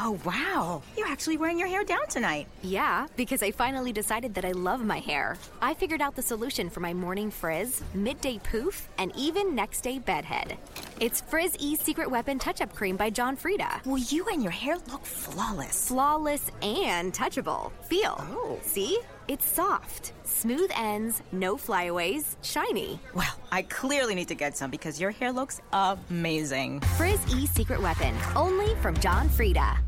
Oh, wow. You're actually wearing your hair down tonight. Yeah, because I finally decided that I love my hair. I figured out the solution for my morning frizz, midday poof, and even next day bedhead. It's Frizz E Secret Weapon Touch-Up Cream by John Frieda. Well, you and your hair look flawless. Flawless and touchable. Feel. Oh. See? It's soft, smooth ends, no flyaways, shiny. Well, I clearly need to get some because your hair looks amazing. Frizz E Secret Weapon, only from John Frieda.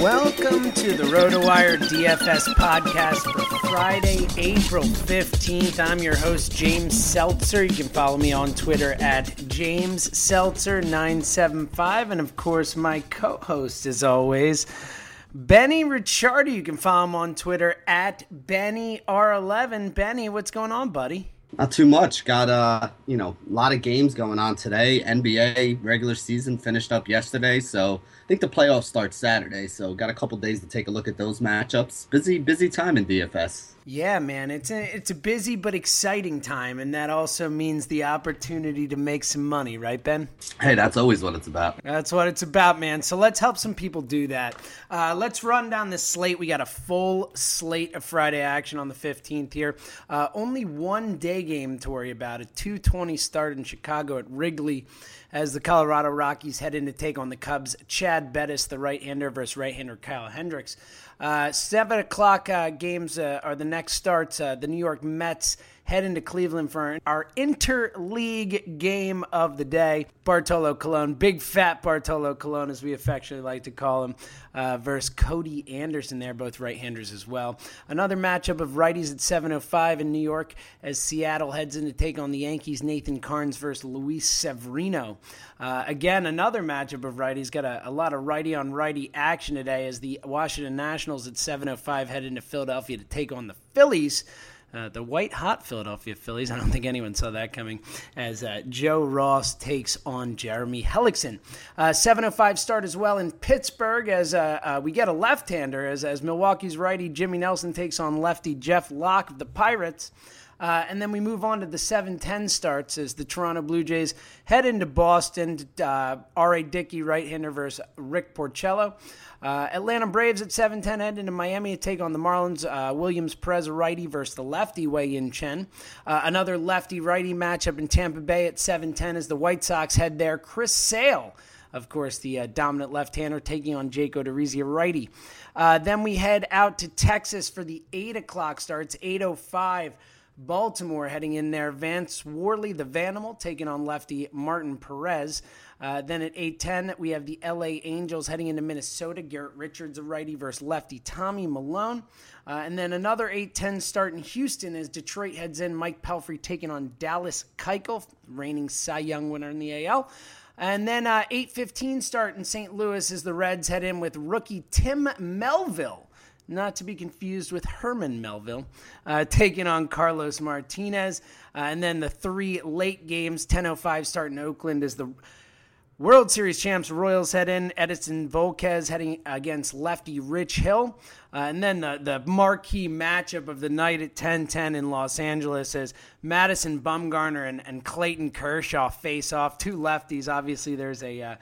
Welcome to the RotoWire DFS podcast for Friday, April 15th. I'm your host, James Seltzer. You can follow me on Twitter at JamesSeltzer975. And, of course, my co-host, as always, Benny Ricciardi. You can follow him on Twitter at BennyR11. Benny, what's going on, buddy? Not too much. Got a lot of games going on today. NBA regular season finished up yesterday, so I think the playoffs start Saturday. So got a couple days to take a look at those matchups. Busy time in DFS. Yeah, man, it's a busy but exciting time, and that also means the opportunity to make some money, right, Ben? Hey, that's always what it's about. That's what it's about, man. So let's help some people do that. Let's run down this slate. We got a full slate of Friday action on the 15th here. Only one day game to worry about. A 2:20 start in Chicago at Wrigley as the Colorado Rockies head in to take on the Cubs. Chad Bettis, the right-hander, versus right-hander Kyle Hendricks. 7 o'clock games are the next starts. The New York Mets head into Cleveland for our interleague game of the day. Bartolo Colon, big fat Bartolo Colon, as we affectionately like to call him, versus Cody Anderson. They're both right-handers as well. Another matchup of righties at 7:05 in New York as Seattle heads in to take on the Yankees. Nathan Karns versus Luis Severino. Again, another matchup of righties. Got a lot of righty-on-righty action today as the Washington Nationals at 7:05 head into Philadelphia to take on the Phillies. The white-hot Philadelphia Phillies. I don't think anyone saw that coming as Joe Ross takes on Jeremy Hellickson. 7:05 start as well in Pittsburgh as we get a left-hander as Milwaukee's righty Jimmy Nelson takes on lefty Jeff Locke of the Pirates. And then we move on to the 7:10 starts as the Toronto Blue Jays head into Boston. R.A. Dickey, right-hander, versus Rick Porcello. Atlanta Braves at 7:10 head into Miami to take on the Marlins. Williams Perez, righty, versus the lefty Wei-Yin Chen. Another lefty-righty matchup in Tampa Bay at 7:10 as the White Sox head there. Chris Sale, of course, the dominant left-hander, taking on Jake Odorizzi, righty. Then we head out to Texas for the 8 o'clock starts, 8:05. Baltimore heading in there. Vance Worley, the Vanimal, taking on lefty Martin Perez. Then at 8:10, we have the LA Angels heading into Minnesota. Garrett Richards, a righty versus lefty Tommy Milone. And then another 8:10 start in Houston as Detroit heads in. Mike Pelfrey taking on Dallas Keuchel, reigning Cy Young winner in the AL. And then 8:15 start in St. Louis as the Reds head in with rookie Tim Melville, not to be confused with Herman Melville, taking on Carlos Martinez. And then the three late games, 10:05 start in Oakland as the World Series champs Royals head in. Edison Volquez heading against lefty Rich Hill. And then the marquee matchup of the night at 10:10 in Los Angeles is Madison Bumgarner and Clayton Kershaw face off. Two lefties. Obviously, there's a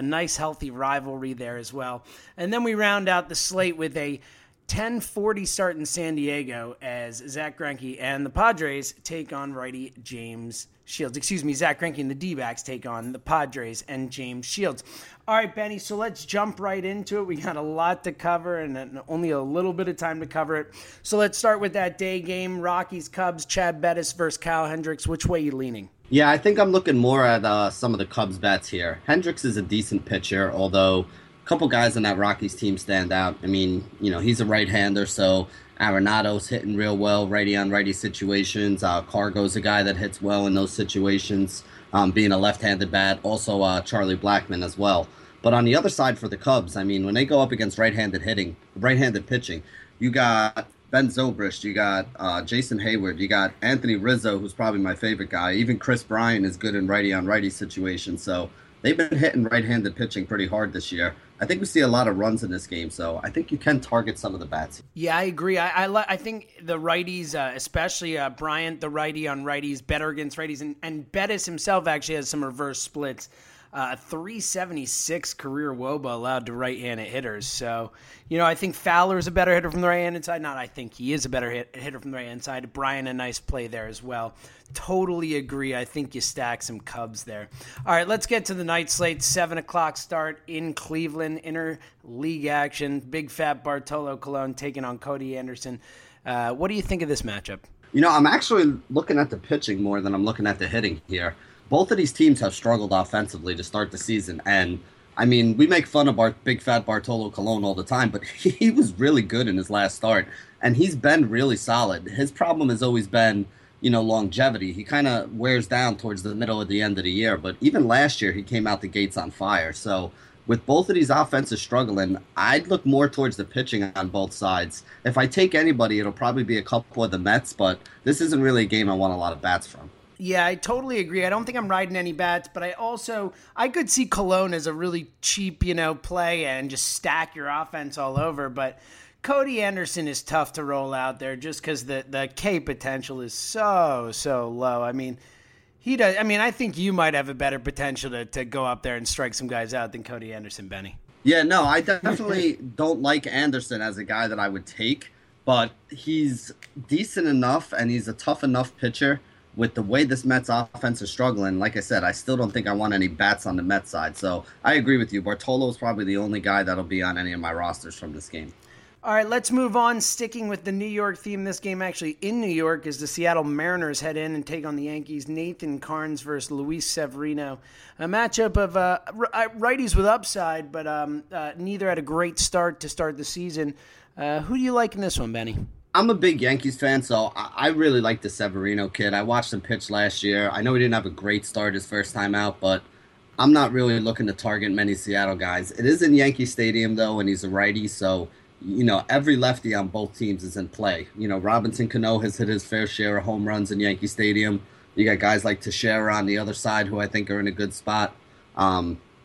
nice, healthy rivalry there as well. And then we round out the slate with a 10:40 start in San Diego as Zach Greinke and the Padres take on righty James Shields. Excuse me, Zach Greinke and the D-backs take on the Padres and James Shields. All right, Benny, so let's jump right into it. We got a lot to cover and only a little bit of time to cover it. So let's start with that day game, Rockies-Cubs, Chad Bettis versus Kyle Hendricks. Which way are you leaning? Yeah, I think I'm looking more at some of the Cubs bats here. Hendricks is a decent pitcher, although a couple guys on that Rockies team stand out. I mean, you know, he's a right-hander, so Arenado's hitting real well, righty-on-righty situations. Cargo's a guy that hits well in those situations, being a left-handed bat. Also, Charlie Blackmon as well. But on the other side for the Cubs, I mean, when they go up against right-handed pitching, you got Ben Zobrist, you got Jason Hayward, you got Anthony Rizzo, who's probably my favorite guy. Even Chris Bryant is good in righty-on-righty situations. So they've been hitting right-handed pitching pretty hard this year. I think we see a lot of runs in this game, so I think you can target some of the bats. Yeah, I agree. I think the righties, especially Bryant, the righty-on-righties, better against righties. And Bettis himself actually has some reverse splits. A 376 career WOBA allowed to right-handed hitters. So, you know, I think Fowler is a better hitter from the right-handed side. Not I think he is a better hitter from the right-handed side. Brian, a nice play there as well. Totally agree. I think you stack some Cubs there. All right, let's get to the night slate. 7 o'clock start in Cleveland. Inter-league action. Big fat Bartolo Colon taking on Cody Anderson. What do you think of this matchup? You know, I'm actually looking at the pitching more than I'm looking at the hitting here. Both of these teams have struggled offensively to start the season. And, I mean, we make fun of our big fat Bartolo Colon all the time, but he was really good in his last start. And he's been really solid. His problem has always been, you know, longevity. He kind of wears down towards the middle of the end of the year. But even last year, he came out the gates on fire. So with both of these offenses struggling, I'd look more towards the pitching on both sides. If I take anybody, it'll probably be a couple of the Mets, but this isn't really a game I want a lot of bats from. Yeah, I totally agree. I don't think I'm riding any bats, but I could see Colon as a really cheap, you know, play and just stack your offense all over. But Cody Anderson is tough to roll out there just because the K potential is so low. I mean, he does. I mean, I think you might have a better potential to go up there and strike some guys out than Cody Anderson, Benny. Yeah, no, I definitely don't like Anderson as a guy that I would take, but he's decent enough and he's a tough enough pitcher. With the way this Mets offense is struggling, like I said, I still don't think I want any bats on the Mets side. So I agree with you. Bartolo's probably the only guy that'll be on any of my rosters from this game. All right, let's move on. Sticking with the New York theme, this game actually in New York is the Seattle Mariners head in and take on the Yankees. Nathan Karns versus Luis Severino. A matchup of righties with upside, but neither had a great start to start the season. Who do you like in this one, Benny? I'm a big Yankees fan, so I really like the Severino kid. I watched him pitch last year. I know he didn't have a great start his first time out, but I'm not really looking to target many Seattle guys. It is in Yankee Stadium, though, and he's a righty, so, you know, every lefty on both teams is in play. You know, Robinson Cano has hit his fair share of home runs in Yankee Stadium. You got guys like Teixeira on the other side who I think are in a good spot.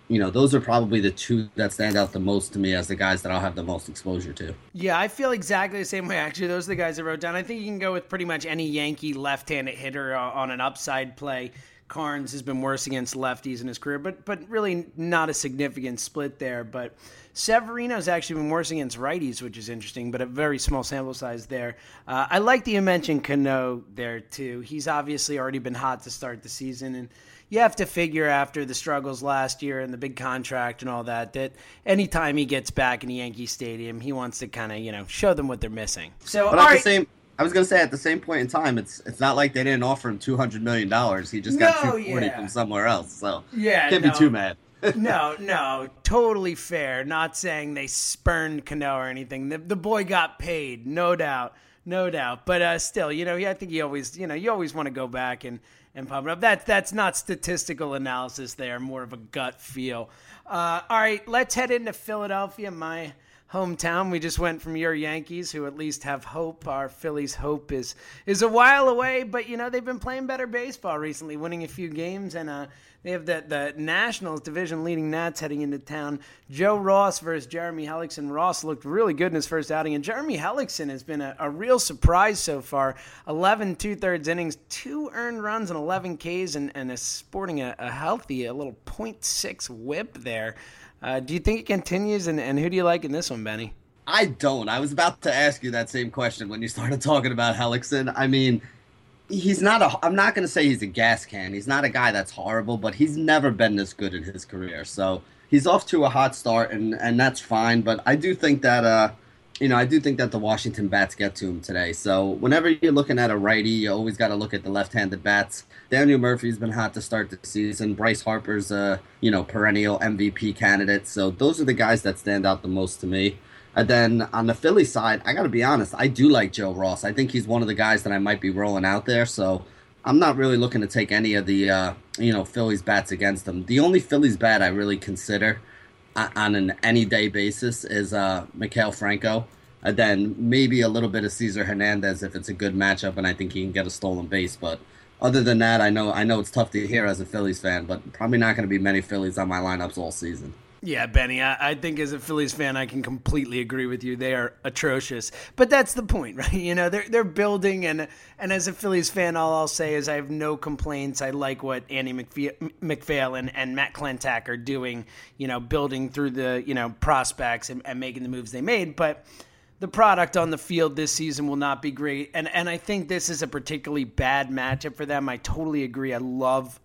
You know, those are probably the two that stand out the most to me as the guys that I'll have the most exposure to. Yeah, I feel exactly the same way, actually. Those are the guys I wrote down. I think you can go with pretty much any Yankee left-handed hitter on an upside play. Karns has been worse against lefties in his career, but really not a significant split there. But Severino's actually been worse against righties, which is interesting, but a very small sample size there. I like that you mentioned Cano there, too. He's obviously already been hot to start the season, and you have to figure after the struggles last year and the big contract and all that anytime he gets back in Yankee Stadium, he wants to kind of, you know, show them what they're missing. So, but all right. I was gonna say at the same point in time, it's not like they didn't offer him $200 million. He just got $240 million from somewhere else, so can't be too mad. No, totally fair. Not saying they spurned Cano or anything. The boy got paid, no doubt. But still, I think you always want to go back and pump it up. That's not statistical analysis there, more of a gut feel. All right, let's head into Philadelphia, my hometown. We just went from your Yankees, who at least have hope. Our Phillies' hope is a while away, but they've been playing better baseball recently, winning a few games, and they have the Nationals division leading Nats heading into town. Joe Ross versus Jeremy Hellickson. Ross looked really good in his first outing, and Jeremy Hellickson has been a real surprise so far. 11 two-thirds innings, 2 earned runs and 11 Ks, and is sporting a healthy, a little .6 whip there. Do you think it continues, and who do you like in this one, Benny? I don't. I was about to ask you that same question when you started talking about Hellickson. I mean, I'm not going to say he's a gas can. He's not a guy that's horrible, but he's never been this good in his career. So he's off to a hot start, and that's fine. But I do think that, the Washington bats get to him today. So whenever you're looking at a righty, you always got to look at the left-handed bats. Daniel Murphy's been hot to start the season. Bryce Harper's a perennial MVP candidate. So those are the guys that stand out the most to me. And then on the Philly side, I got to be honest, I do like Joe Ross. I think he's one of the guys that I might be rolling out there. So I'm not really looking to take any of the Phillies bats against him. The only Phillies bat I really consider on an any-day basis is Maikel Franco. And then maybe a little bit of Cesar Hernandez if it's a good matchup, and I think he can get a stolen base, but other than that, I know it's tough to hear as a Phillies fan, but probably not going to be many Phillies on my lineups all season. Yeah, Benny, I think as a Phillies fan, I can completely agree with you. They are atrocious, but that's the point, right? They're building, and as a Phillies fan, all I'll say is I have no complaints. I like what Andy McPhail and Matt Klentak are doing, building through the prospects and making the moves they made, but the product on the field this season will not be great, and I think this is a particularly bad matchup for them. I totally agree. I love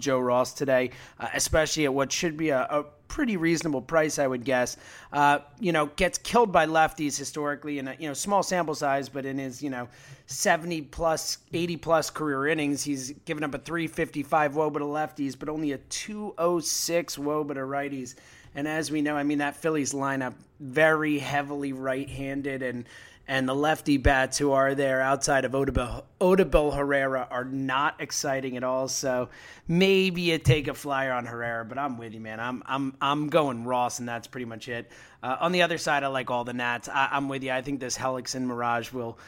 Joe Ross today, especially at what should be a pretty reasonable price, I would guess. Gets killed by lefties historically in a small sample size, but in his 80-plus career innings, he's given up a 355 wOBA to lefties, but only a 206 wOBA to righties. And as we know, I mean, that Phillies lineup, very heavily right-handed, and the lefty bats who are there outside of Odubel Herrera are not exciting at all. So maybe you take a flyer on Herrera, but I'm with you, man. I'm going Ross, and that's pretty much it. On the other side, I like all the Nats. I'm with you. I think this Hellickson mirage will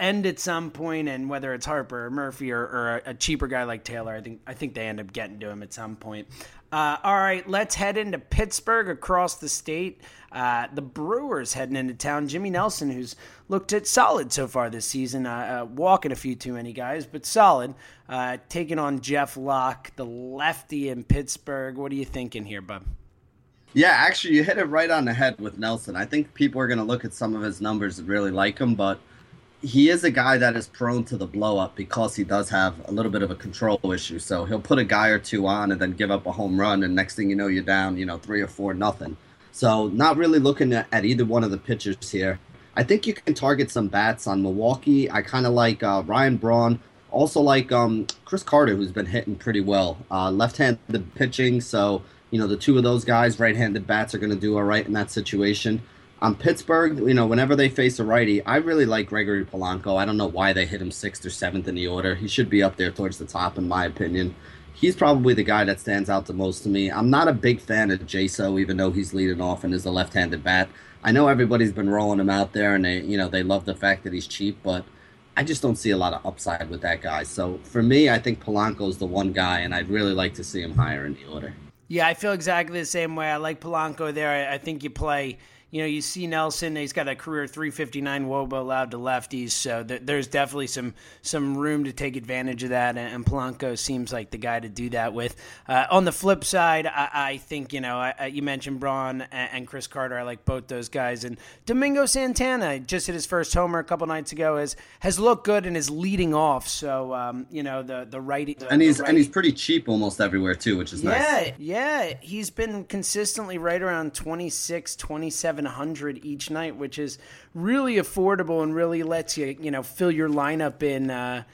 end at some point, and whether it's Harper or Murphy or a cheaper guy like Taylor, I think they end up getting to him at some point. All right, let's head into Pittsburgh across the state. The Brewers heading into town. Jimmy Nelson, who's looked at solid so far this season, walking a few too many guys, but solid. Taking on Jeff Locke, the lefty in Pittsburgh. What are you thinking here, bub? Yeah, actually, you hit it right on the head with Nelson. I think people are going to look at some of his numbers and really like him, but he is a guy that is prone to the blow-up because he does have a little bit of a control issue. So he'll put a guy or two on and then give up a home run, and next thing you know, you're down 3 or 4-0. So not really looking at either one of the pitchers here. I think you can target some bats on Milwaukee. I kind of like Ryan Braun. Also like Chris Carter, who's been hitting pretty well. Left-handed pitching, so the two of those guys, right-handed bats, are going to do all right in that situation. On Pittsburgh, whenever they face a righty, I really like Gregory Polanco. I don't know why they hit him 6th or 7th in the order. He should be up there towards the top, in my opinion. He's probably the guy that stands out the most to me. I'm not a big fan of Jaso, even though he's leading off and is a left-handed bat. I know everybody's been rolling him out there, and they love the fact that he's cheap, but I just don't see a lot of upside with that guy. So for me, I think Polanco's the one guy, and I'd really like to see him higher in the order. Yeah, I feel exactly the same way. I like Polanco there. I think you play... you see Nelson, he's got a career 359 wOBA allowed to lefties, so there's definitely some room to take advantage of that, and Polanco seems like the guy to do that with. On the flip side, I think, you mentioned Braun and Chris Carter. I like both those guys. And Domingo Santana just hit his first homer a couple nights ago, has looked good and is leading off, so, the righty. And he's pretty cheap almost everywhere, too, which is nice. Yeah, he's been consistently right around $26, $27 $700 each night, which is really affordable and really lets you, you know, fill your lineup in,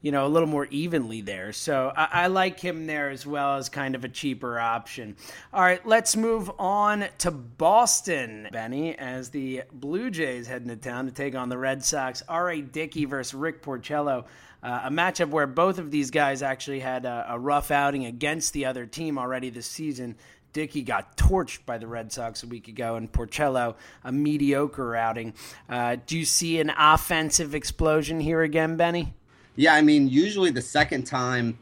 you know, a little more evenly there. So I like him there as well as kind of a cheaper option. All right, let's move on to Boston, Benny, as the Blue Jays head into town to take on the Red Sox. R.A. Dickey versus Rick Porcello, a matchup where both of these guys actually had a rough outing against the other team already this season. Dickey got torched by the Red Sox a week ago, and Porcello, a mediocre outing. Do you see an offensive explosion here again, Benny? Yeah, I mean, usually the second time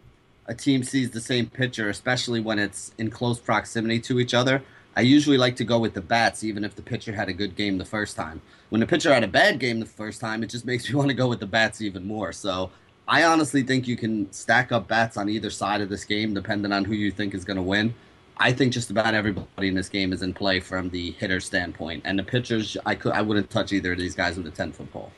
a team sees the same pitcher, especially when it's in close proximity to each other, I usually like to go with the bats, even if the pitcher had a good game the first time. When the pitcher had a bad game the first time, it just makes me want to go with the bats even more. So I honestly think you can stack up bats on either side of this game, depending on who you think is going to win. I think just about everybody in this game is in play from the hitter standpoint. And the pitchers, I wouldn't touch either of these guys with a 10-foot pole.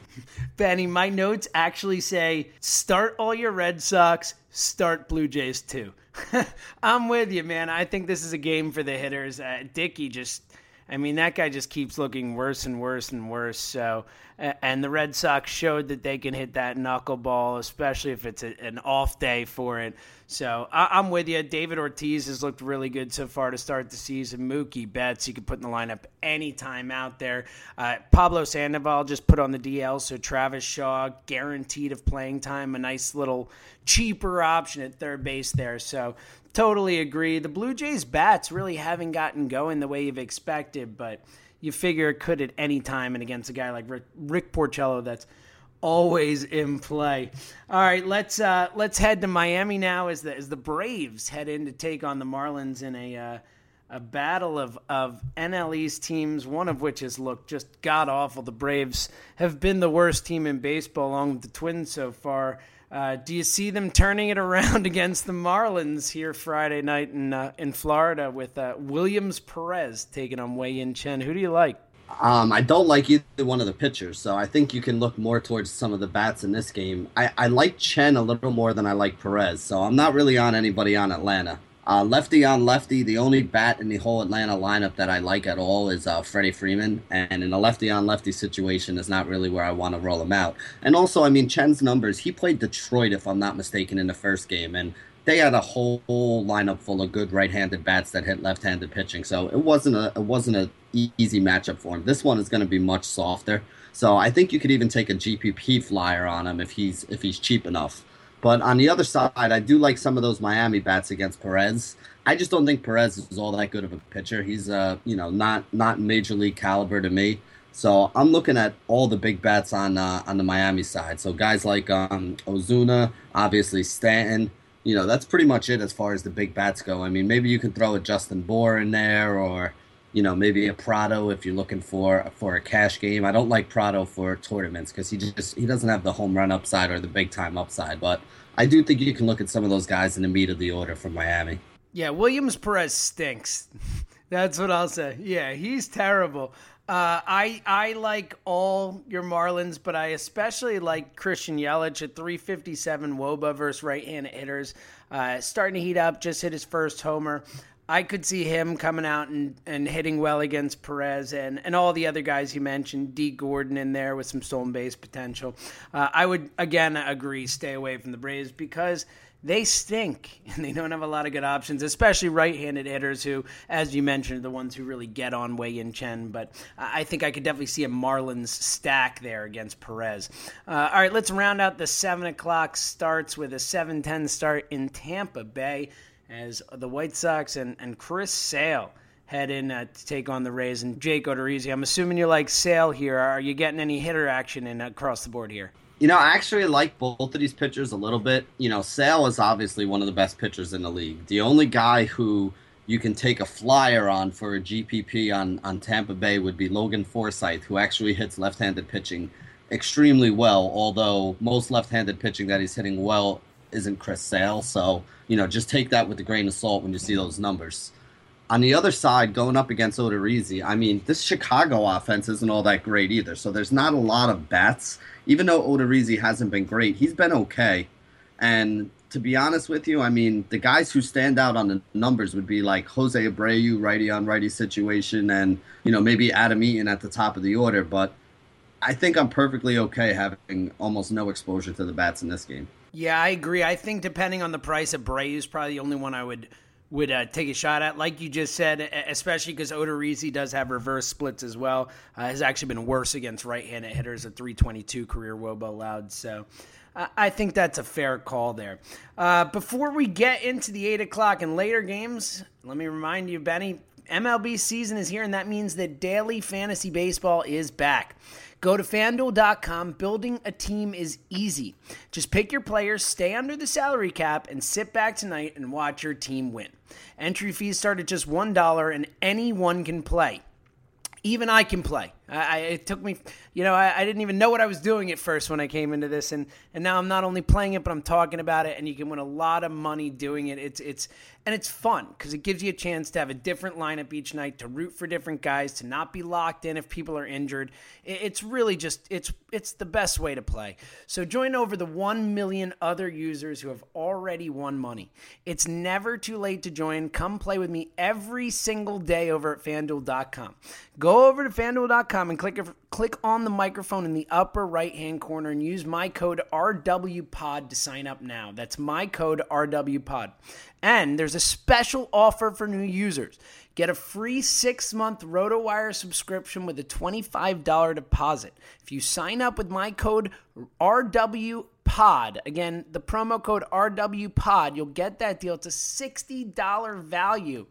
Benny, my notes actually say, start all your Red Sox, start Blue Jays too. I'm with you, man. I think this is a game for the hitters. Dickey just... I mean, that guy just keeps looking worse and worse and worse. So, and the Red Sox showed that they can hit that knuckleball, especially if it's an off day for it. So I'm with you. David Ortiz has looked really good so far to start the season. Mookie Betts, you can put in the lineup anytime out there. Pablo Sandoval just put on the DL, so Travis Shaw guaranteed of playing time, a nice little cheaper option at third base there. So totally agree. The Blue Jays bats really haven't gotten going the way you've expected, but you figure it could at any time, and against a guy like Rick Porcello, that's always in play. All right, let's head to Miami now as the Braves head in to take on the Marlins in a battle of NL East teams, one of which has looked just god-awful. The Braves have been the worst team in baseball along with the Twins so far. Do you see them turning it around against the Marlins here Friday night in Florida with Williams Perez taking on Wei-Yin Chen? Who do you like? I don't like either one of the pitchers, so I think you can look more towards some of the bats in this game. I like Chen a little more than I like Perez, so I'm not really on anybody on Atlanta. Lefty on lefty, the only bat in the whole Atlanta lineup that I like at all is Freddie Freeman, and in a lefty on lefty situation is not really where I want to roll him out. And also, I mean, Chen's numbers, he played Detroit, if I'm not mistaken, in the first game, and they had a whole lineup full of good right-handed bats that hit left-handed pitching, so it wasn't an easy matchup for him. This one is going to be much softer, so I think you could even take a GPP flyer on him if he's cheap enough. But on the other side, I do like some of those Miami bats against Perez. I just don't think Perez is all that good of a pitcher. He's not major league caliber to me. So I'm looking at all the big bats on the Miami side. So guys like Ozuna, obviously Stanton. You know, that's pretty much it as far as the big bats go. I mean, maybe you could throw a Justin Bohr in there, or you know, maybe a Prado if you're looking for a cash game. I don't like Prado for tournaments because he doesn't have the home run upside or the big time upside. But I do think you can look at some of those guys in the meat of the order from Miami. Yeah, Williams Perez stinks. That's what I'll say. Yeah, he's terrible. I like all your Marlins, but I especially like Christian Yelich at 357 WOBA versus right-handed hitters. Starting to heat up, just hit his first homer. I could see him coming out and hitting well against Perez and all the other guys you mentioned, D. Gordon in there with some stolen base potential. I would, again, agree, stay away from the Braves because they stink and they don't have a lot of good options, especially right-handed hitters who, as you mentioned, are the ones who really get on Wei-Yin Chen. But I think I could definitely see a Marlins stack there against Perez. All right, let's round out the 7 o'clock starts with a 7:10 start in Tampa Bay, as the White Sox and Chris Sale head in to take on the Rays and Jake Odorizzi. I'm assuming you like Sale here. Are you getting any hitter action in across the board here? You know, I actually like both of these pitchers a little bit. You know, Sale is obviously one of the best pitchers in the league. The only guy who you can take a flyer on for a GPP on Tampa Bay would be Logan Forsythe, who actually hits left-handed pitching extremely well, although most left-handed pitching that he's hitting well isn't Chris Sale, so you know, just take that with a grain of salt when you see those numbers. On the other side, going up against Odorizzi, I mean, this Chicago offense isn't all that great either, so there's not a lot of bats. Even though Odorizzi hasn't been great, he's been okay, and to be honest with you, I mean, the guys who stand out on the numbers would be like Jose Abreu, righty on righty situation, and, you know, maybe Adam Eaton at the top of the order. But I think I'm perfectly okay having almost no exposure to the bats in this game. Yeah, I agree. I think depending on the price, Abreu is probably the only one I would take a shot at. Like you just said, especially because Odorizzi does have reverse splits as well. Has actually been worse against right-handed hitters, a 322 career WOBA allowed. So I think that's a fair call there. Before we get into the 8 o'clock and later games, let me remind you, Benny, MLB season is here, and that means that daily fantasy baseball is back. Go to FanDuel.com. Building a team is easy. Just pick your players, stay under the salary cap, and sit back tonight and watch your team win. Entry fees start at just $1, and anyone can play. Even I can play. It took me, you know, I didn't even know what I was doing at first when I came into this, and now I'm not only playing it, but I'm talking about it, and you can win a lot of money doing it. It's fun because it gives you a chance to have a different lineup each night, to root for different guys, to not be locked in if people are injured. It's really just it's the best way to play. So join over the 1 million other users who have already won money. It's never too late to join. Come play with me every single day over at FanDuel.com. Go over to FanDuel.com. And click on the microphone in the upper right-hand corner and use my code RWPOD to sign up now. That's my code RWPOD. And there's a special offer for new users. Get a free 6-month RotoWire subscription with a $25 deposit. If you sign up with my code RWPOD, again, the promo code RWPOD, you'll get that deal. It's a $60 value.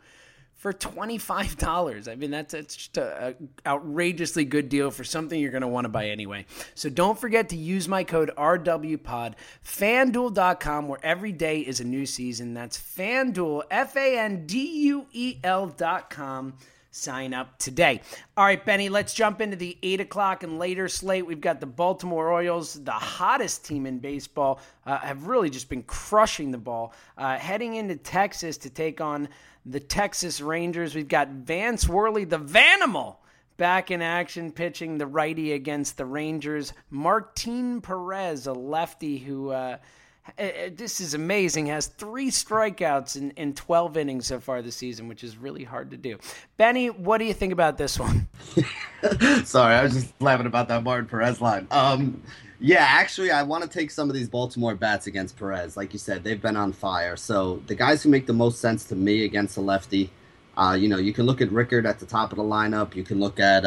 For $25, I mean, that's just an outrageously good deal for something you're going to want to buy anyway. So don't forget to use my code RWPOD, FanDuel.com, where every day is a new season. That's FanDuel, FanDuel.com. Sign up today. All right, Benny, let's jump into the 8 o'clock and later slate. We've got the Baltimore Orioles, the hottest team in baseball, have really just been crushing the ball, heading into Texas to take on the Texas Rangers. We've got Vance Worley, the Vanimal, back in action, pitching the righty against the Rangers. Martin Perez, a lefty who... this is amazing, has 3 strikeouts in 12 innings so far this season, which is really hard to do. Benny, what do you think about this one? Sorry, I was just laughing about that Martin Perez line. Yeah, actually, I want to take some of these Baltimore bats against Perez. Like you said, they've been on fire. So the guys who make the most sense to me against the lefty, you know, you can look at Rickard at the top of the lineup. You can look at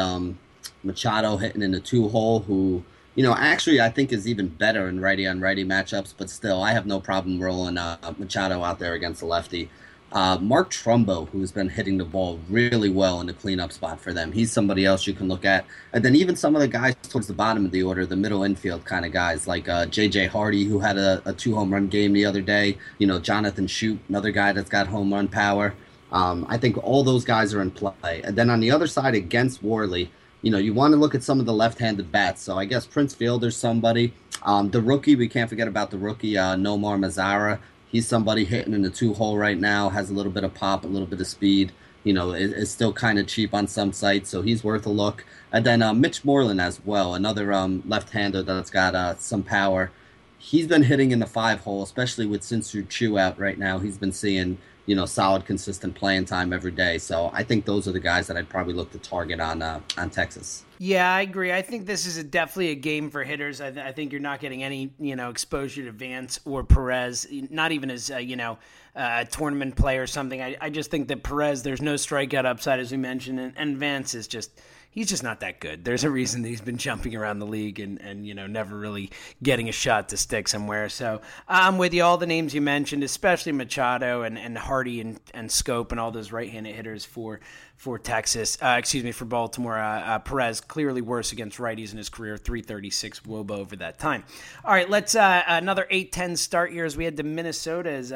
Machado hitting in the 2-hole, who... You know, actually, I think is even better in righty-on-righty matchups, but still, I have no problem rolling Machado out there against the lefty. Mark Trumbo, who's been hitting the ball really well in the cleanup spot for them, he's somebody else you can look at. And then even some of the guys towards the bottom of the order, the middle infield kind of guys, like J.J. Hardy, who had a 2-home run game the other day. You know, Jonathan Shoup, another guy that's got home run power. I think all those guys are in play. And then on the other side against Worley, you know, you want to look at some of the left-handed bats. So I guess Prince Fielder's somebody. The rookie, we can't forget about the rookie, Nomar Mazara. He's somebody hitting in the 2-hole right now, has a little bit of pop, a little bit of speed. You know, it's still kind of cheap on some sites, so he's worth a look. And then Mitch Moreland as well, another left-hander that's got some power. He's been hitting in the 5-hole, especially with Sin-Soo Choo out right now. He's been seeing, you know, solid, consistent playing time every day. So I think those are the guys that I'd probably look to target on Texas. Yeah, I agree. I think this is definitely a game for hitters. I think you're not getting any, you know, exposure to Vance or Perez, not even as, you know, a tournament play or something. I just think that Perez, there's no strikeout upside, as we mentioned, and Vance is just... He's just not that good. There's a reason that he's been jumping around the league and you know, never really getting a shot to stick somewhere. So I'm with you. All the names you mentioned, especially Machado and Hardy and Scope and all those right-handed hitters for Texas, for Baltimore. Perez clearly worse against righties in his career, 336 WOBA over that time. All right, let's another 8-10 start here as we head to Minnesota as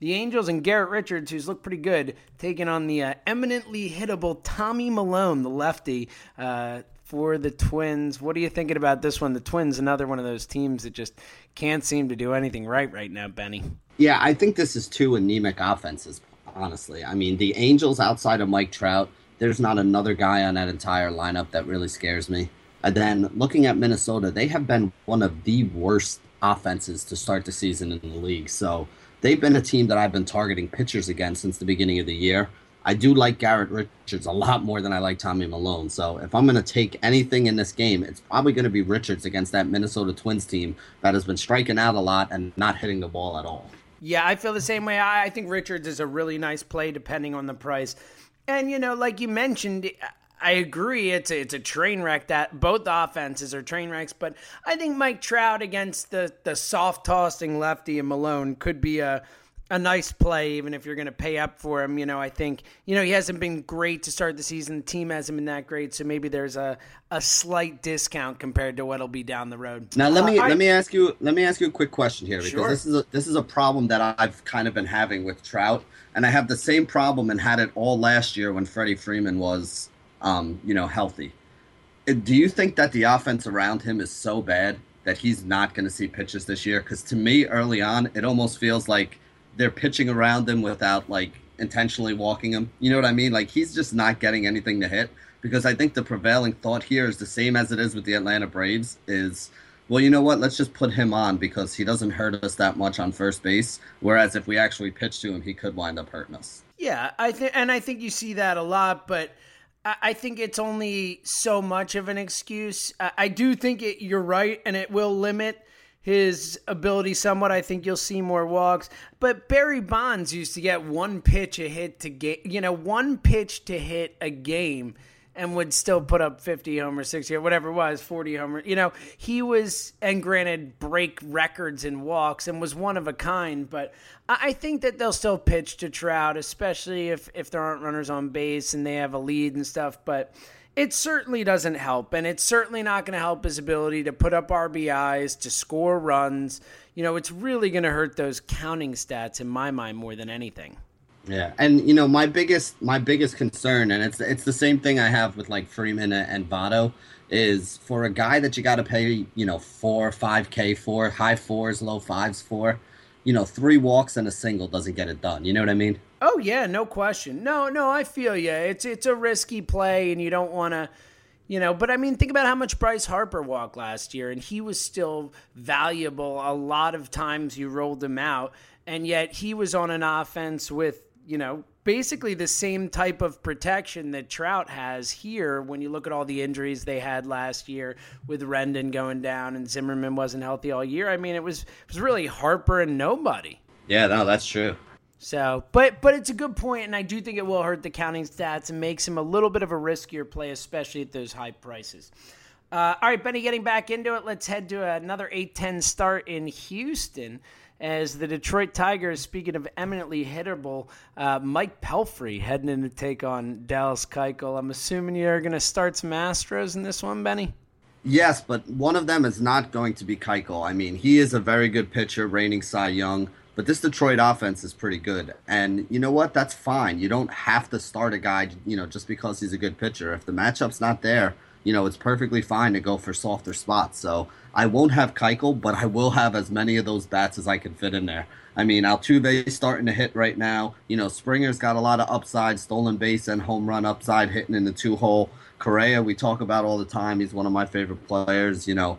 the Angels and Garrett Richards, who's looked pretty good, taking on the eminently hittable Tommy Milone, the lefty, for the Twins. What are you thinking about this one? The Twins, another one of those teams that just can't seem to do anything right now, Benny. Yeah, I think this is 2 anemic offenses, honestly. I mean, the Angels, outside of Mike Trout, there's not another guy on that entire lineup that really scares me. And then looking at Minnesota, they have been one of the worst offenses to start the season in the league. So they've been a team that I've been targeting pitchers against since the beginning of the year. I do like Garrett Richards a lot more than I like Tommy Milone. So if I'm going to take anything in this game, it's probably going to be Richards against that Minnesota Twins team that has been striking out a lot and not hitting the ball at all. Yeah, I feel the same way. I think Richards is a really nice play depending on the price. And, you know, like you mentioned, I agree it's a train wreck that both offenses are train wrecks, but I think Mike Trout against the soft-tossing lefty in Milone could be a nice play, even if you're going to pay up for him. You know, I think, you know, he hasn't been great to start the season. The team hasn't been that great, so maybe there's a slight discount compared to what'll be down the road. Now let me ask you a quick question here, because this is a problem that I've kind of been having with Trout, and I have the same problem and had it all last year when Freddie Freeman was healthy. Do you think that the offense around him is so bad that he's not going to see pitches this year? Because to me, early on, it almost feels like they're pitching around him without, like, intentionally walking him. You know what I mean? Like, he's just not getting anything to hit, because I think the prevailing thought here is the same as it is with the Atlanta Braves is, well, you know what, let's just put him on because he doesn't hurt us that much on first base, whereas if we actually pitch to him, he could wind up hurting us. Yeah, I think you see that a lot, but I think it's only so much of an excuse. I do think you're right, and it will limit his ability somewhat. I think you'll see more walks, but Barry Bonds used to get one pitch to hit a game and would still put up 50 homers, 60, whatever it was, 40 homers. You know, he was, and granted, break records in walks and was one of a kind, but I think that they'll still pitch to Trout, especially if there aren't runners on base and they have a lead and stuff, but it certainly doesn't help, and it's certainly not going to help his ability to put up RBIs, to score runs. You know, it's really going to hurt those counting stats in my mind more than anything. Yeah, and, you know, my biggest concern, and it's the same thing I have with, like, Freeman and Votto, is for a guy that you got to pay, you know, 4 or 5K for, high fours, low fives for, you know, 3 walks and a single doesn't get it done. You know what I mean? Oh, yeah, no question. No, I feel you. It's a risky play, and you don't want to, you know. But, I mean, think about how much Bryce Harper walked last year, and he was still valuable. A lot of times you rolled him out, and yet he was on an offense with, you know, basically the same type of protection that Trout has here when you look at all the injuries they had last year with Rendon going down and Zimmerman wasn't healthy all year. I mean, it was really Harper and nobody. Yeah, no, that's true. So, but it's a good point, and I do think it will hurt the counting stats and makes him a little bit of a riskier play, especially at those high prices. All right, Benny, getting back into it, let's head to another 8-10 start in Houston as the Detroit Tigers, speaking of eminently hittable, Mike Pelfrey heading in to take on Dallas Keuchel. I'm assuming you're going to start some Astros in this one, Benny? Yes, but one of them is not going to be Keuchel. I mean, he is a very good pitcher, reigning Cy Young. But this Detroit offense is pretty good. And you know what? That's fine. You don't have to start a guy, you know, just because he's a good pitcher. If the matchup's not there, you know, it's perfectly fine to go for softer spots. So I won't have Keuchel, but I will have as many of those bats as I can fit in there. I mean, Altuve's starting to hit right now. You know, Springer's got a lot of upside, stolen base and home run upside, hitting in the two-hole. Correa, we talk about all the time. He's one of my favorite players, you know.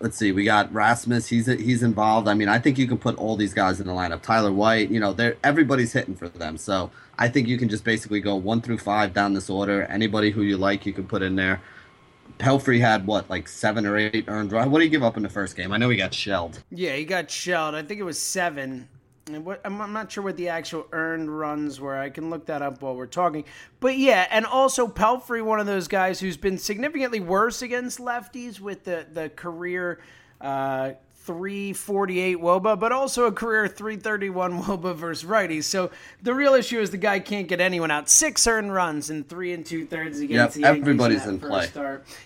Let's see, we got Rasmus, he's involved. I mean, I think you can put all these guys in the lineup. Tyler White, you know, everybody's hitting for them. So I think you can just basically go 1 through 5 down this order. Anybody who you like, you can put in there. Pelfrey had, 7 or 8 earned runs? What did he give up in the first game? I know he got shelled. Yeah, he got shelled. I think it was 7. I'm not sure what the actual earned runs were. I can look that up while we're talking. But, yeah, and also Pelfrey, one of those guys who's been significantly worse against lefties with the career 348 WOBA, but also a career 331 WOBA versus righties. So the real issue is the guy can't get anyone out. 6 earned runs in 3 2/3 against the Yankees. Everybody's in play.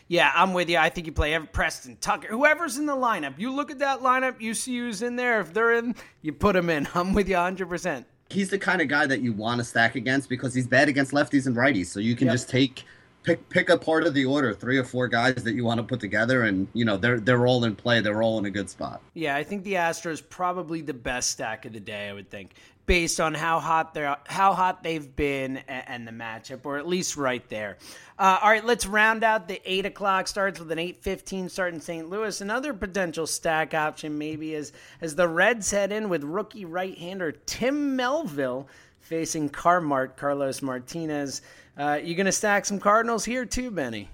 Yeah, I'm with you. I think you play Preston Tucker, whoever's in the lineup. You look at that lineup, you see who's in there. If they're in, you put them in. I'm with you 100%. He's the kind of guy that you want to stack against because he's bad against lefties and righties. So you can just take pick a part of the order, 3 or 4 guys that you want to put together, and you know they're all in play. They're all in a good spot. Yeah, I think the Astros probably the best stack of the day. I would think, based on how hot they've been and the matchup, or at least right there. All right, let's round out the 8 o'clock starts with an 8:15 start in St. Louis. Another potential stack option maybe is as the Reds head in with rookie right-hander Tim Melville facing Carlos Martinez. You're going to stack some Cardinals here too, Benny.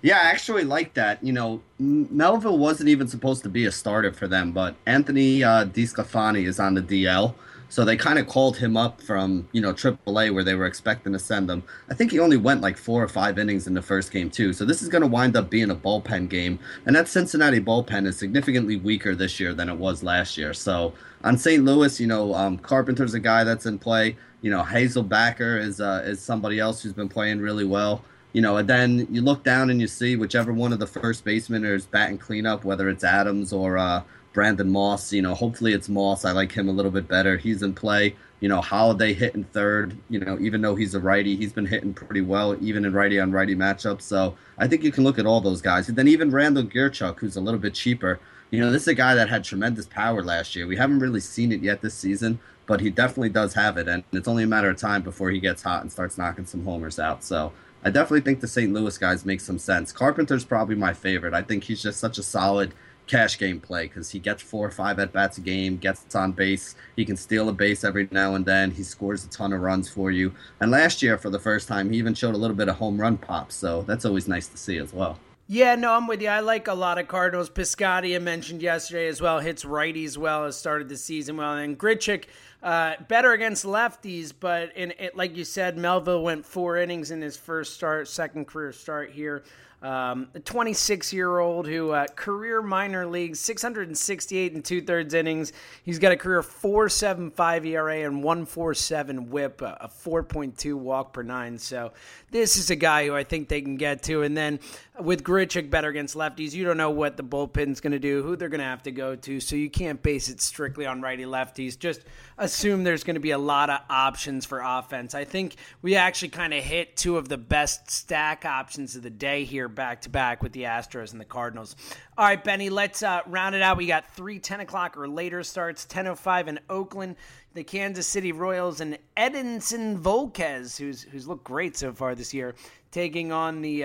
Yeah, I actually like that. You know, Melville wasn't even supposed to be a starter for them, but Anthony DiScalfani is on the DL, so they kind of called him up from, you know, AAA where they were expecting to send him. I think he only went like 4 or 5 innings in the first game too, so this is going to wind up being a bullpen game, and that Cincinnati bullpen is significantly weaker this year than it was last year. So on St. Louis, you know, Carpenter's a guy that's in play. You know, Hazelbacker is somebody else who's been playing really well. You know, and then you look down and you see whichever one of the first basemen is batting cleanup, whether it's Adams or Brandon Moss. You know, hopefully it's Moss. I like him a little bit better. He's in play. You know, Holliday hitting third. You know, even though he's a righty, he's been hitting pretty well, even in righty-on-righty matchups. So I think you can look at all those guys. And then even Randall Gierchuk, who's a little bit cheaper. You know, this is a guy that had tremendous power last year. We haven't really seen it yet this season, but he definitely does have it, and it's only a matter of time before he gets hot and starts knocking some homers out. So I definitely think the St. Louis guys make some sense. Carpenter's probably my favorite. I think he's just such a solid cash game play because he gets 4 or 5 at-bats a game, gets on base. He can steal a base every now and then. He scores a ton of runs for you. And last year, for the first time, he even showed a little bit of home run pop, so that's always nice to see as well. Yeah, no, I'm with you. I like a lot of Cardinals. Piscotty, I mentioned yesterday as well, hits righties well, has started the season well. And Grichuk, better against lefties, but like you said, Melville went 4 innings in his first start, second career start here. A 26-year-old who career minor league, 668 and 2/3 innings. He's got a career 4.75 ERA and 1.47 WHIP, a 4.2 walk per nine. So this is a guy who I think they can get to. And then with Grichuk better against lefties, you don't know what the bullpen's going to do, who they're going to have to go to. So you can't base it strictly on righty-lefties. Just assume there's going to be a lot of options for offense. I think we actually kind of hit 2 of the best stack options of the day here, back-to-back with the Astros and the Cardinals. All right, Benny, let's round it out. We got 3 10 o'clock or later starts, 10:05 in Oakland. The Kansas City Royals and Edison Volquez, who's looked great so far this year, taking on the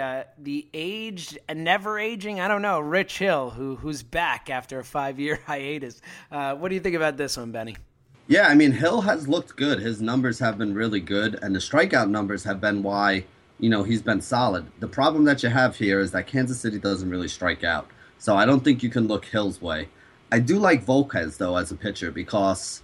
aged and never aging, I don't know, Rich Hill, who's back after a 5-year hiatus. What do you think about this one, Benny? Yeah, I mean, Hill has looked good. His numbers have been really good, and the strikeout numbers have been why, you know, he's been solid. The problem that you have here is that Kansas City doesn't really strike out. So I don't think you can look Hill's way. I do like Volquez, though, as a pitcher because,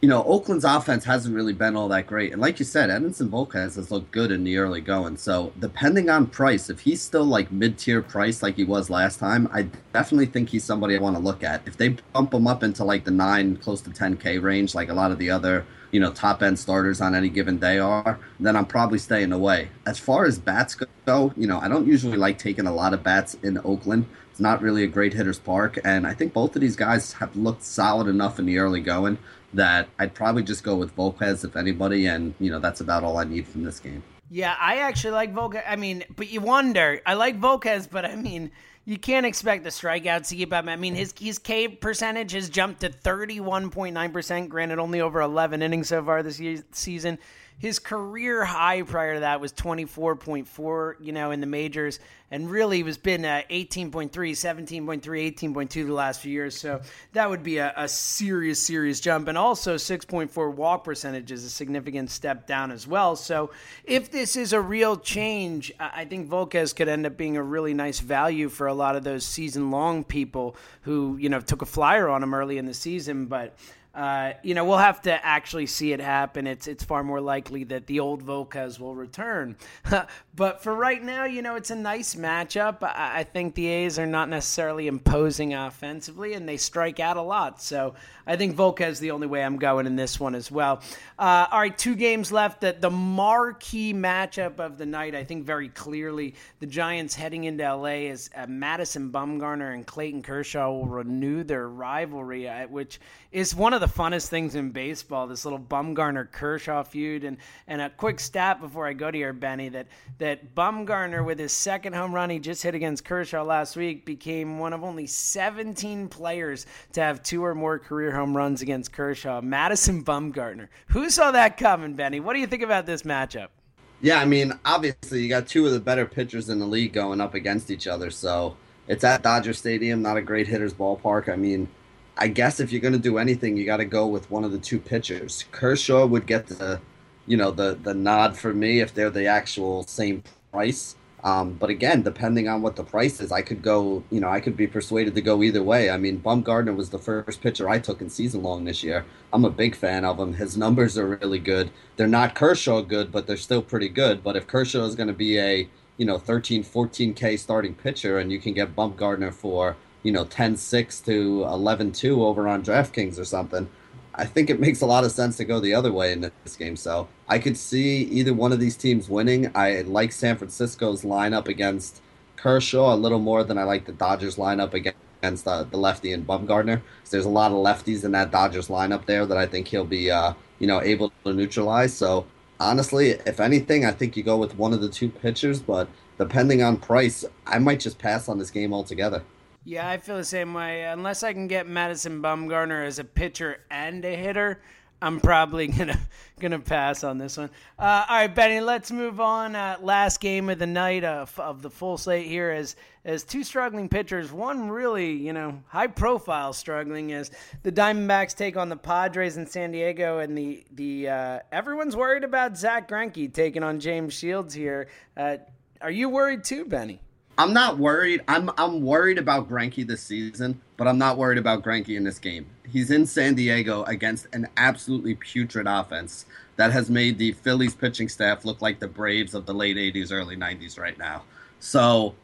you know, Oakland's offense hasn't really been all that great. And like you said, Edinson Volquez has looked good in the early going. So depending on price, if he's still like mid-tier price like he was last time, I definitely think he's somebody I want to look at. If they bump him up into like the 9, close to 10K range, like a lot of the other, you know, top-end starters on any given day are, then I'm probably staying away. As far as bats go, you know, I don't usually like taking a lot of bats in Oakland. It's not really a great hitter's park. And I think both of these guys have looked solid enough in the early going that I'd probably just go with Volquez, if anybody, and, you know, that's about all I need from this game. Yeah, I actually like Volquez. I mean, but you wonder. I like Volquez, but, I mean, you can't expect the strikeouts to keep up. I mean, his K percentage has jumped to 31.9%, granted only over 11 innings so far this season. His career high prior to that was 24.4, you know, in the majors, and really has been 18.3, 17.3, 18.2 the last few years. So that would be a serious jump. And also 6.4 walk percentage is a significant step down as well. So if this is a real change, I think Volquez could end up being a really nice value for a lot of those season-long people who, you know, took a flyer on him early in the season, but you know, we'll have to actually see it happen. It's far more likely that the old Volquez will return. But for right now, you know, it's a nice matchup. I think the A's are not necessarily imposing offensively, and they strike out a lot. So I think Volquez is the only way I'm going in this one as well. All right, 2 games left. The marquee matchup of the night, I think very clearly, the Giants heading into L.A. is Madison Bumgarner and Clayton Kershaw will renew their rivalry, which is one of of the funnest things in baseball, this little Bumgarner-Kershaw feud. And a quick stat before I go to your Benny, that Bumgarner, with his second home run he just hit against Kershaw last week, became one of only 17 players to have two or more career home runs against Kershaw. Madison Bumgarner. Who saw that coming, Benny? What do you think about this matchup? Yeah, I mean, obviously you got two of the better pitchers in the league going up against each other, so it's at Dodger Stadium, not a great hitter's ballpark. I mean, I guess if you're going to do anything, you got to go with one of the two pitchers. Kershaw would get the nod for me if they're the actual same price. But again, depending on what the price is, I could go, I could be persuaded to go either way. I mean, Bumgarner was the first pitcher I took in season long this year. I'm a big fan of him. His numbers are really good. They're not Kershaw good, but they're still pretty good. But if Kershaw is going to be a, 13, 14K starting pitcher and you can get Bumgarner for, 10-6 to 11-2 over on DraftKings or something, I think it makes a lot of sense to go the other way in this game. So I could see either one of these teams winning. I like San Francisco's lineup against Kershaw a little more than I like the Dodgers lineup against the lefty and Bumgarner. So there's a lot of lefties in that Dodgers lineup there that I think he'll be, able to neutralize. So honestly, if anything, I think you go with one of the two pitchers. But depending on price, I might just pass on this game altogether. Yeah, I feel the same way. Unless I can get Madison Bumgarner as a pitcher and a hitter, I'm probably gonna pass on this one. All right, Benny, let's move on. Last game of the night of the full slate here as two struggling pitchers, one really, high-profile struggling, as the Diamondbacks take on the Padres in San Diego, and the everyone's worried about Zach Greinke taking on James Shields here. Are you worried too, Benny? I'm not worried. I'm worried about Greinke this season, but I'm not worried about Greinke in this game. He's in San Diego against an absolutely putrid offense that has made the Phillies pitching staff look like the Braves of the late 80s, early 90s right now. So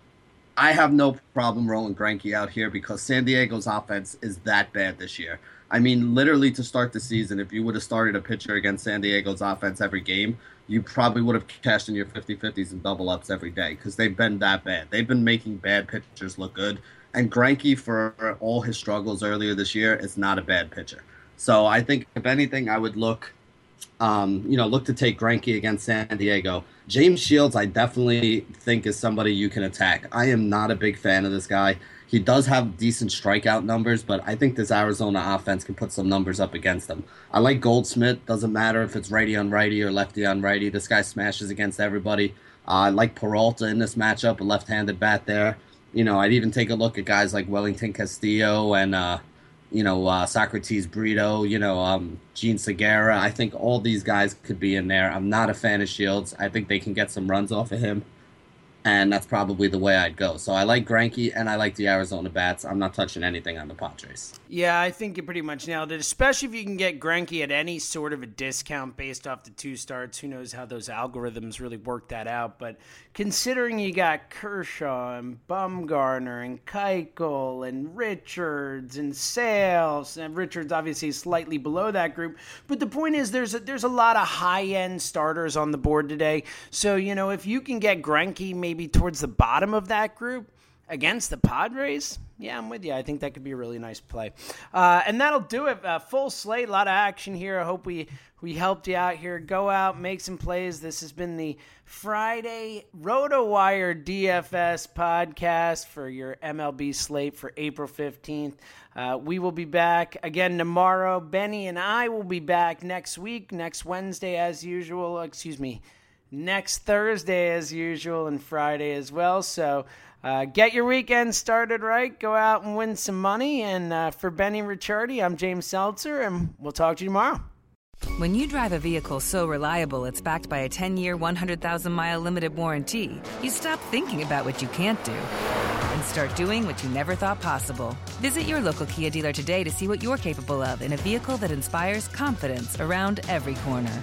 I have no problem rolling Greinke out here because San Diego's offense is that bad this year. I mean, literally to start the season, if you would have started a pitcher against San Diego's offense every game, you probably would have cashed in your 50-50s and double-ups every day because they've been that bad. They've been making bad pitchers look good. And Greinke, for all his struggles earlier this year, is not a bad pitcher. So I think, if anything, I would look to take Greinke against San Diego. James Shields, I definitely think, is somebody you can attack. I am not a big fan of this guy. He does have decent strikeout numbers, but I think this Arizona offense can put some numbers up against him. I like Goldschmidt. Doesn't matter if it's righty on righty or lefty on righty. This guy smashes against everybody. I like Peralta in this matchup, a left-handed bat there. I'd even take a look at guys like Wellington Castillo and, Socrates Brito, Gene Segura. I think all these guys could be in there. I'm not a fan of Shields. I think they can get some runs off of him. And that's probably the way I'd go. So I like Greinke, and I like the Arizona bats. I'm not touching anything on the Padres. Yeah, I think you pretty much nailed it, especially if you can get Greinke at any sort of a discount based off the two starts. Who knows how those algorithms really work that out. But considering you got Kershaw and Bumgarner and Keuchel and Richards and Sale, and Richards obviously slightly below that group. But the point is there's a lot of high-end starters on the board today. So, if you can get Greinke maybe towards the bottom of that group against the Padres, yeah, I'm with you. I think that could be a really nice play. And that'll do it. Full slate, a lot of action here. I hope we helped you out here. Go out, make some plays. This has been the Friday RotoWire DFS podcast for your MLB slate for April 15th. We will be back again tomorrow. Benny and I will be back next week, next Wednesday as usual. Excuse me. Next Thursday as usual and Friday as well. So get your weekend started right. Go out and win some money. And for Benny Ricciardi, I'm James Seltzer, and we'll talk to you tomorrow. When you drive a vehicle so reliable it's backed by a 10-year, 100,000-mile limited warranty, you stop thinking about what you can't do and start doing what you never thought possible. Visit your local Kia dealer today to see what you're capable of in a vehicle that inspires confidence around every corner.